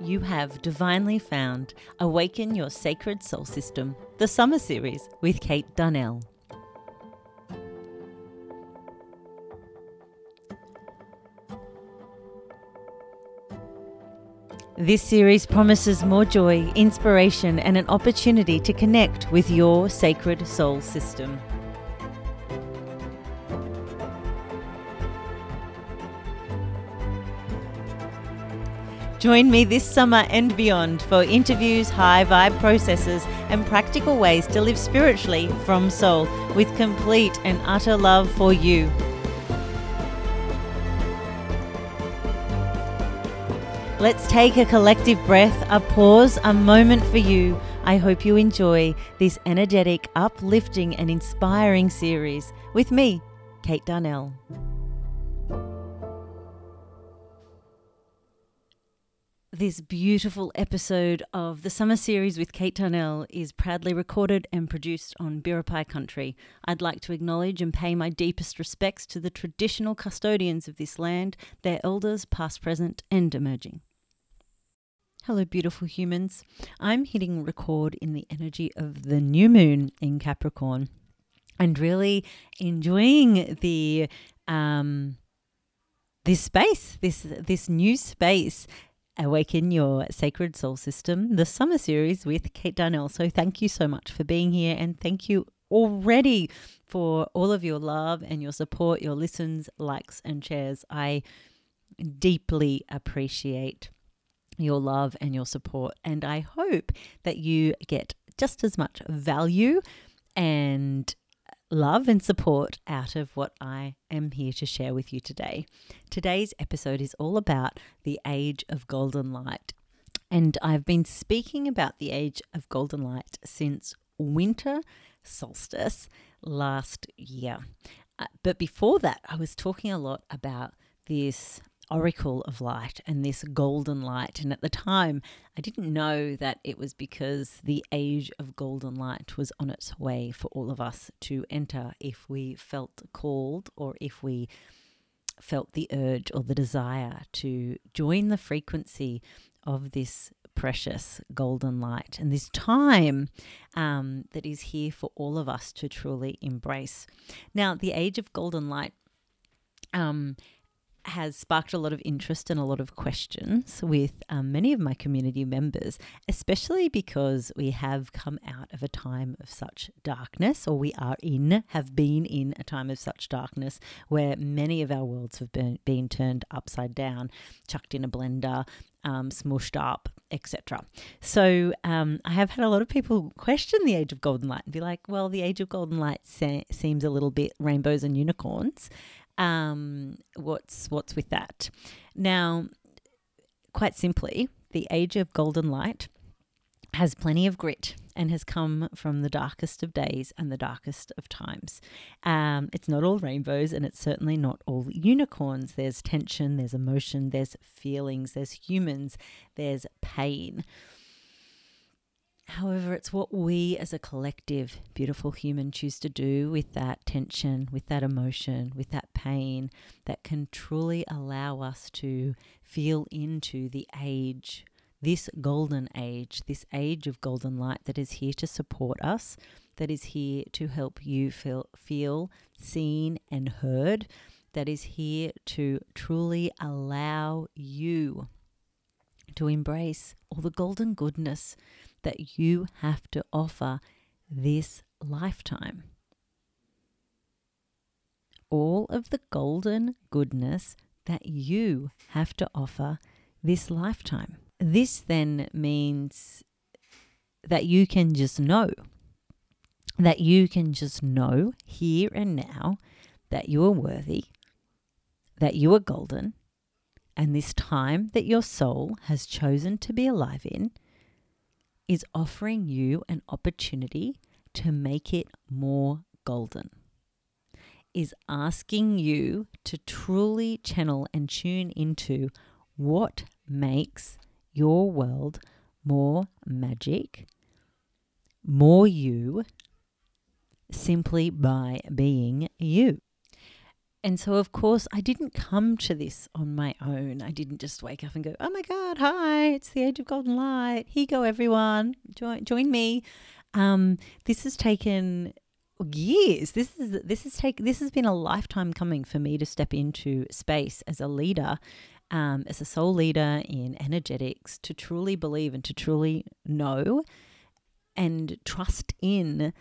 You have divinely found Awaken Your Sacred Soul System, the Summer Series with Kate Darnell. This series promises more joy, inspiration, and an opportunity to connect with your sacred soul system. Join me this summer and beyond for interviews, high vibe processes, and practical ways to live spiritually from soul with complete and utter love for you. Let's take a collective breath, a pause, a moment for you. I hope you enjoy this energetic, uplifting, and inspiring series with me, Kate Darnell. This beautiful episode of the Summer Series with Kate Darnell is proudly recorded and produced on Biripi country. I'd like to acknowledge and pay my deepest respects to the traditional custodians of this land, their elders past, present and emerging. Hello beautiful humans, I'm hitting record in the energy of the new moon in Capricorn and really enjoying the this new space. Awaken Your Sacred Soul System, the Summer Series with Kate Darnell. So thank you so much for being here, and thank you already for all of your love and your support, your listens, likes and shares. I deeply appreciate your love and your support, and I hope that you get just as much value and love and support out of what I am here to share with you today. Today's episode is all about the Age of Golden Light. And I've been speaking about the Age of Golden Light since winter solstice last year. But before that, I was talking a lot about this Oracle of Light and this golden light. And at the time, I didn't know that it was because the Age of Golden Light was on its way for all of us to enter if we felt called or if we felt the urge or the desire to join the frequency of this precious golden light and this time that is here for all of us to truly embrace. Now, the Age of Golden Light has sparked a lot of interest and a lot of questions with many of my community members, especially because we have come out of a time of such darkness, or we have been in a time of such darkness where many of our worlds have been turned upside down, chucked in a blender, smushed up, etc. So I have had a lot of people question the Age of Golden Light and be like, well, the Age of Golden Light seems a little bit rainbows and unicorns. What's with that? Now, quite simply, the Age of Golden Light has plenty of grit and has come from the darkest of days and the darkest of times. It's not all rainbows, and it's certainly not all unicorns. There's tension, there's emotion, there's feelings, there's humans, there's pain. However, it's what we as a collective, beautiful human, choose to do with that tension, with that emotion, with that pain that can truly allow us to feel into the age, this golden age, this Age of Golden Light that is here to support us, that is here to help you feel seen and heard, that is here to truly allow you to embrace all the golden goodness that you have to offer this lifetime. All of the golden goodness that you have to offer this lifetime. This then means that you can just know, here and now that you are worthy, that you are golden, and this time that your soul has chosen to be alive in is offering you an opportunity to make it more golden, is asking you to truly channel and tune into what makes your world more magic, more you, simply by being you. And so, of course, I didn't come to this on my own. I didn't just wake up and go, oh, my God, hi, it's the Age of Golden Light. Here you go, everyone. Join me. This has taken years. This has been a lifetime coming for me to step into space as a leader, as a soul leader in energetics, to truly believe and to truly know and trust in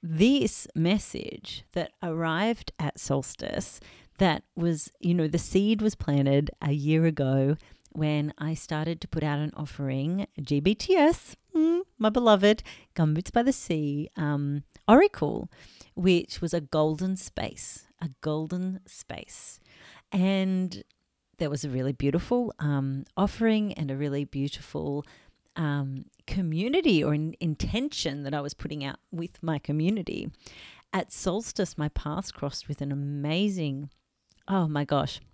this message that arrived at solstice, that was, you know, the seed was planted a year ago when I started to put out an offering, GBTS, my beloved Gumboots by the Sea Oracle, which was a golden space. And there was a really beautiful offering and a really beautiful community or intention that I was putting out with my community. At solstice, my paths crossed with an amazing, opportunity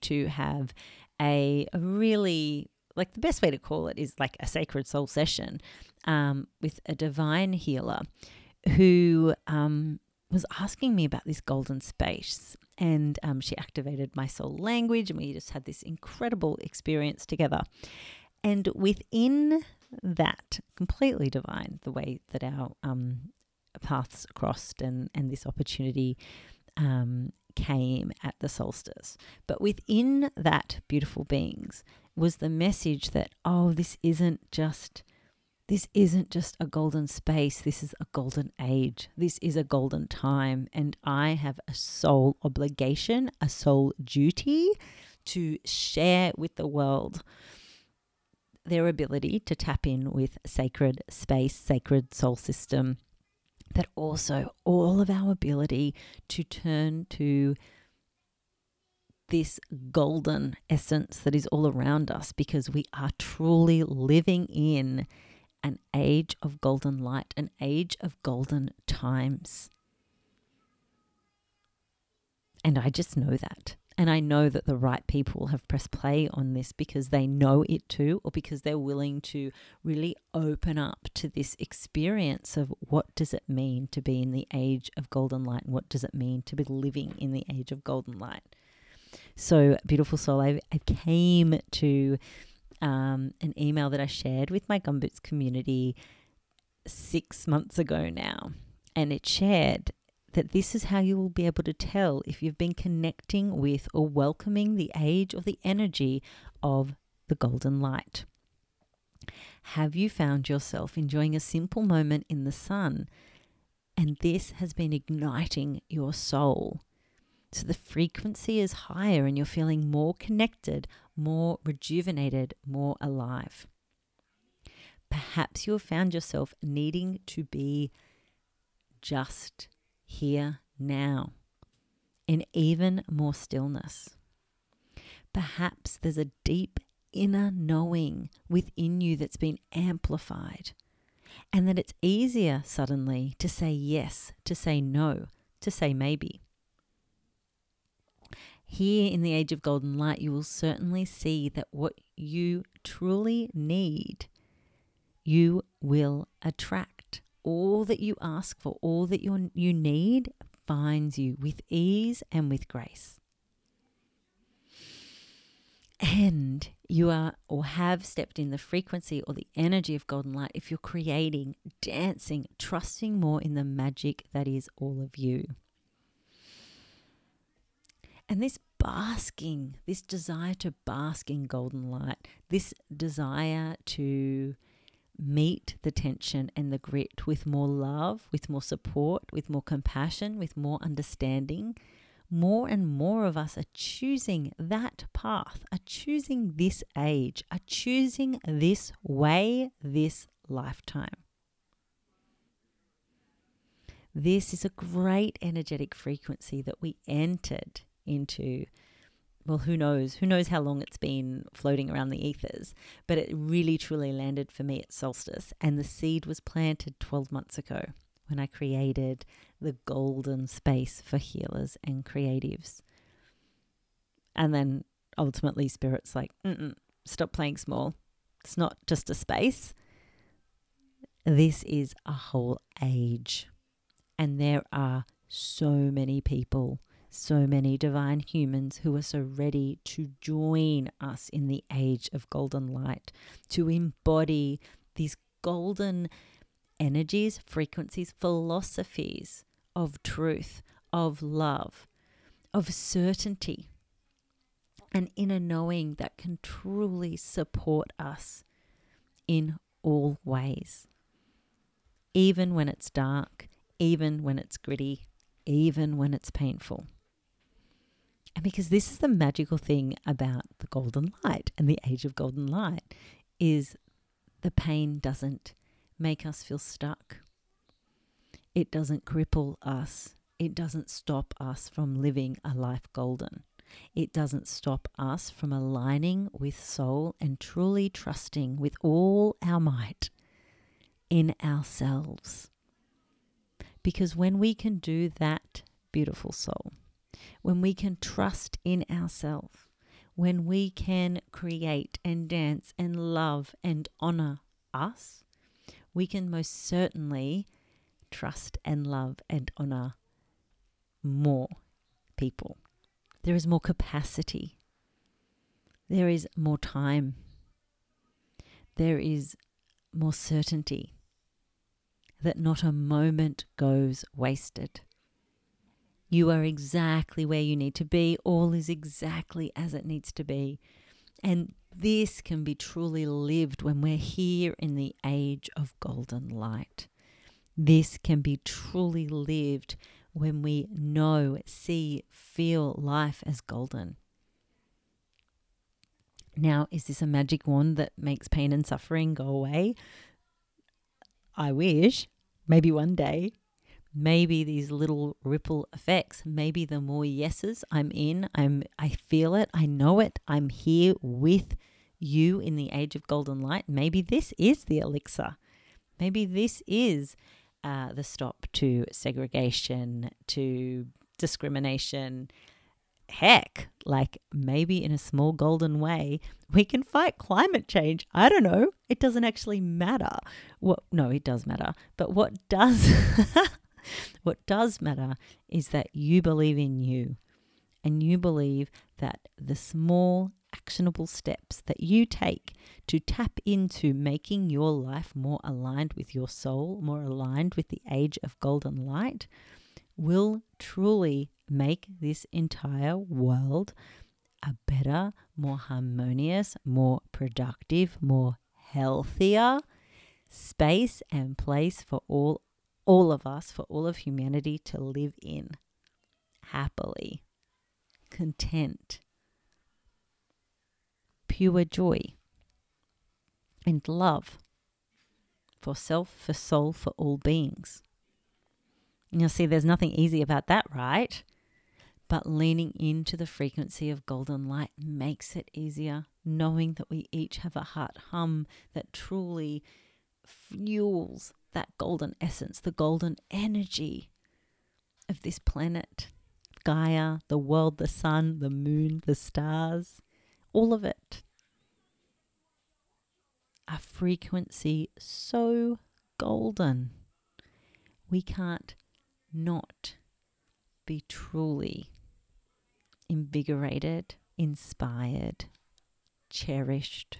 to have a really, like, the best way to call it is like a sacred soul session with a divine healer who was asking me about this golden space. And she activated my soul language, and we just had this incredible experience together. And within that, completely divine, the way that our paths crossed and this opportunity came at the solstice. But within that, beautiful beings, was the message that, this isn't just a golden space, this is a golden age, this is a golden time, and I have a soul obligation, a soul duty to share with the world their ability to tap in with sacred space, sacred soul system, but also all of our ability to turn to this golden essence that is all around us, because we are truly living in an age of golden light, an age of golden times. And I just know that. And I know that the right people have pressed play on this because they know it too, or because they're willing to really open up to this experience of what does it mean to be in the age of golden light, and what does it mean to be living in the age of golden light. So, beautiful soul, I came to an email that I shared with my Gumboots community 6 months ago now, and it shared that this is how you will be able to tell if you've been connecting with or welcoming the age or the energy of the golden light. Have you found yourself enjoying a simple moment in the sun? And this has been igniting your soul. So the frequency is higher and you're feeling more connected, more rejuvenated, more alive. Perhaps you've found yourself needing to be just here now, in even more stillness. Perhaps there's a deep inner knowing within you that's been amplified, and that it's easier suddenly to say yes, to say no, to say maybe. Here in the Age of Golden Light, you will certainly see that what you truly need, you will attract. All that you ask for, all that you need, finds you with ease and with grace. And you are or have stepped in the frequency or the energy of golden light if you're creating, dancing, trusting more in the magic that is all of you. And this basking, this desire to bask in golden light, this desire to meet the tension and the grit with more love, with more support, with more compassion, with more understanding. More and more of us are choosing that path, are choosing this age, are choosing this way, this lifetime. This is a great energetic frequency that we entered into. Well, who knows how long it's been floating around the ethers, but it really truly landed for me at solstice, and the seed was planted 12 months ago when I created the golden space for healers and creatives. And then ultimately Spirit's like, stop playing small. It's not just a space. This is a whole age, and there are so many people, so many divine humans who are so ready to join us in the age of golden light, to embody these golden energies, frequencies, philosophies of truth, of love, of certainty, an inner knowing that can truly support us in all ways. Even when it's dark, even when it's gritty, even when it's painful. And because this is the magical thing about the golden light and the age of golden light, is the pain doesn't make us feel stuck. It doesn't cripple us. It doesn't stop us from living a life golden. It doesn't stop us from aligning with soul and truly trusting with all our might in ourselves. Because when we can do that, beautiful soul, when we can trust in ourselves, when we can create and dance and love and honor us, we can most certainly trust and love and honor more people. There is more capacity. There is more time. There is more certainty that not a moment goes wasted. You are exactly where you need to be. All is exactly as it needs to be. And this can be truly lived when we're here in the age of golden light. This can be truly lived when we know, see, feel life as golden. Now, is this a magic wand that makes pain and suffering go away? I wish. Maybe one day. Maybe these little ripple effects. Maybe the more yeses I'm in, I feel it, I know it, I'm here with you in the age of golden light. Maybe this is the elixir. Maybe this is the stop to segregation, to discrimination. Heck, like maybe in a small golden way, we can fight climate change. I don't know. It doesn't actually matter. No, it does matter. But what does matter is that you believe in you, and you believe that the small actionable steps that you take to tap into making your life more aligned with your soul, more aligned with the age of golden light, will truly make this entire world a better, more harmonious, more productive, more healthier space and place for all of us, for all of humanity to live in happily, content, pure joy and love for self, for soul, for all beings. And you'll see there's nothing easy about that, right? But leaning into the frequency of golden light makes it easier, knowing that we each have a heart hum that truly fuels that golden essence, the golden energy of this planet, Gaia, the world, the sun, the moon, the stars, all of it. A frequency so golden, we can't not be truly invigorated, inspired, cherished.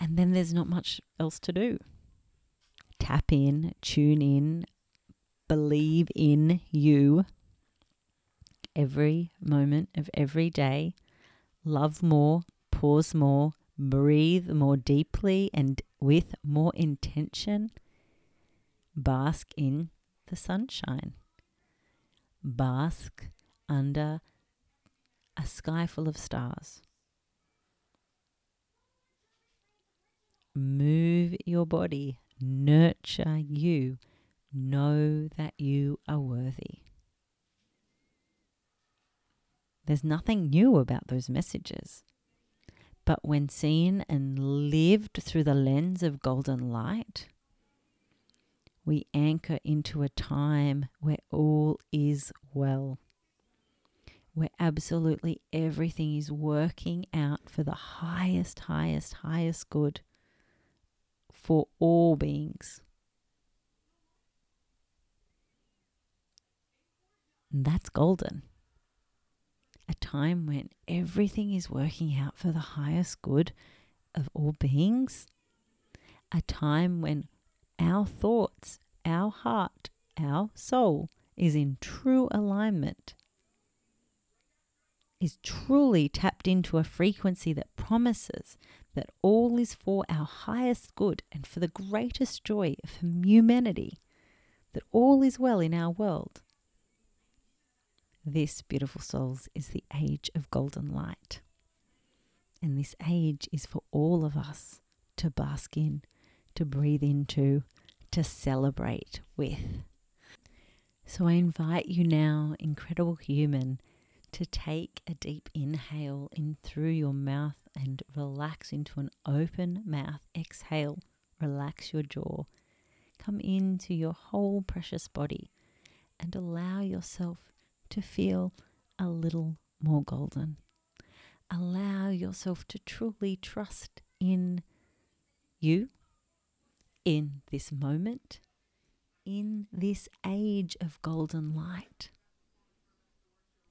And then there's not much else to do. Tap in, tune in, believe in you every moment of every day. Love more, pause more, breathe more deeply and with more intention. Bask in the sunshine. Bask under a sky full of stars. Move your body. Nurture you. Know that you are worthy. There's nothing new about those messages. But when seen and lived through the lens of golden light, we anchor into a time where all is well, where absolutely everything is working out for the highest, highest, highest good for all beings. And that's golden. A time when everything is working out for the highest good of all beings. A time when our thoughts, our heart, our soul is in true alignment, is truly tapped into a frequency that promises that all is for our highest good and for the greatest joy of humanity, that all is well in our world. This, beautiful souls, is the age of golden light. And this age is for all of us to bask in, to breathe into, to celebrate with. So I invite you now, incredible human, to take a deep inhale in through your mouth and relax into an open mouth exhale. Relax your jaw. Come into your whole precious body and allow yourself to feel a little more golden. Allow yourself to truly trust in you, in this moment, in this age of golden light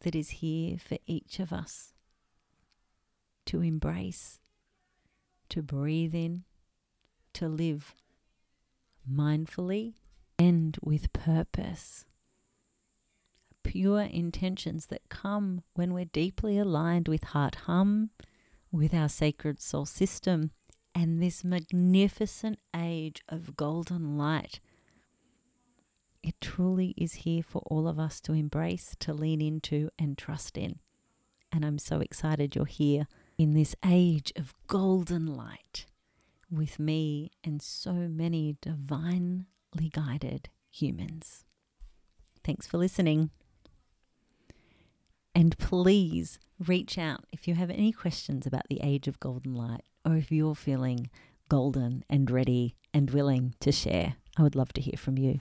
that is here for each of us to embrace, to breathe in, to live mindfully and with purpose. Pure intentions that come when we're deeply aligned with Heart Hum, with our sacred soul system, and this magnificent age of golden light. It truly is here for all of us to embrace, to lean into, and trust in. And I'm so excited you're here in this age of golden light with me and so many divinely guided humans. Thanks for listening. And please reach out if you have any questions about the age of golden light, or if you're feeling golden and ready and willing to share. I would love to hear from you.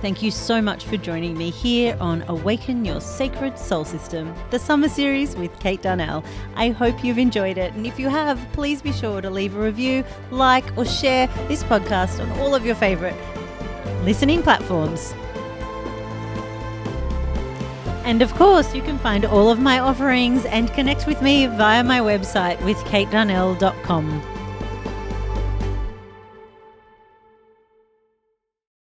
Thank you so much for joining me here on Awaken Your Sacred Soul System, the summer series with Kate Darnell. I hope you've enjoyed it. And if you have, please be sure to leave a review, like, or share this podcast on all of your favorite listening platforms. And of course, you can find all of my offerings and connect with me via my website, withkatedarnell.com.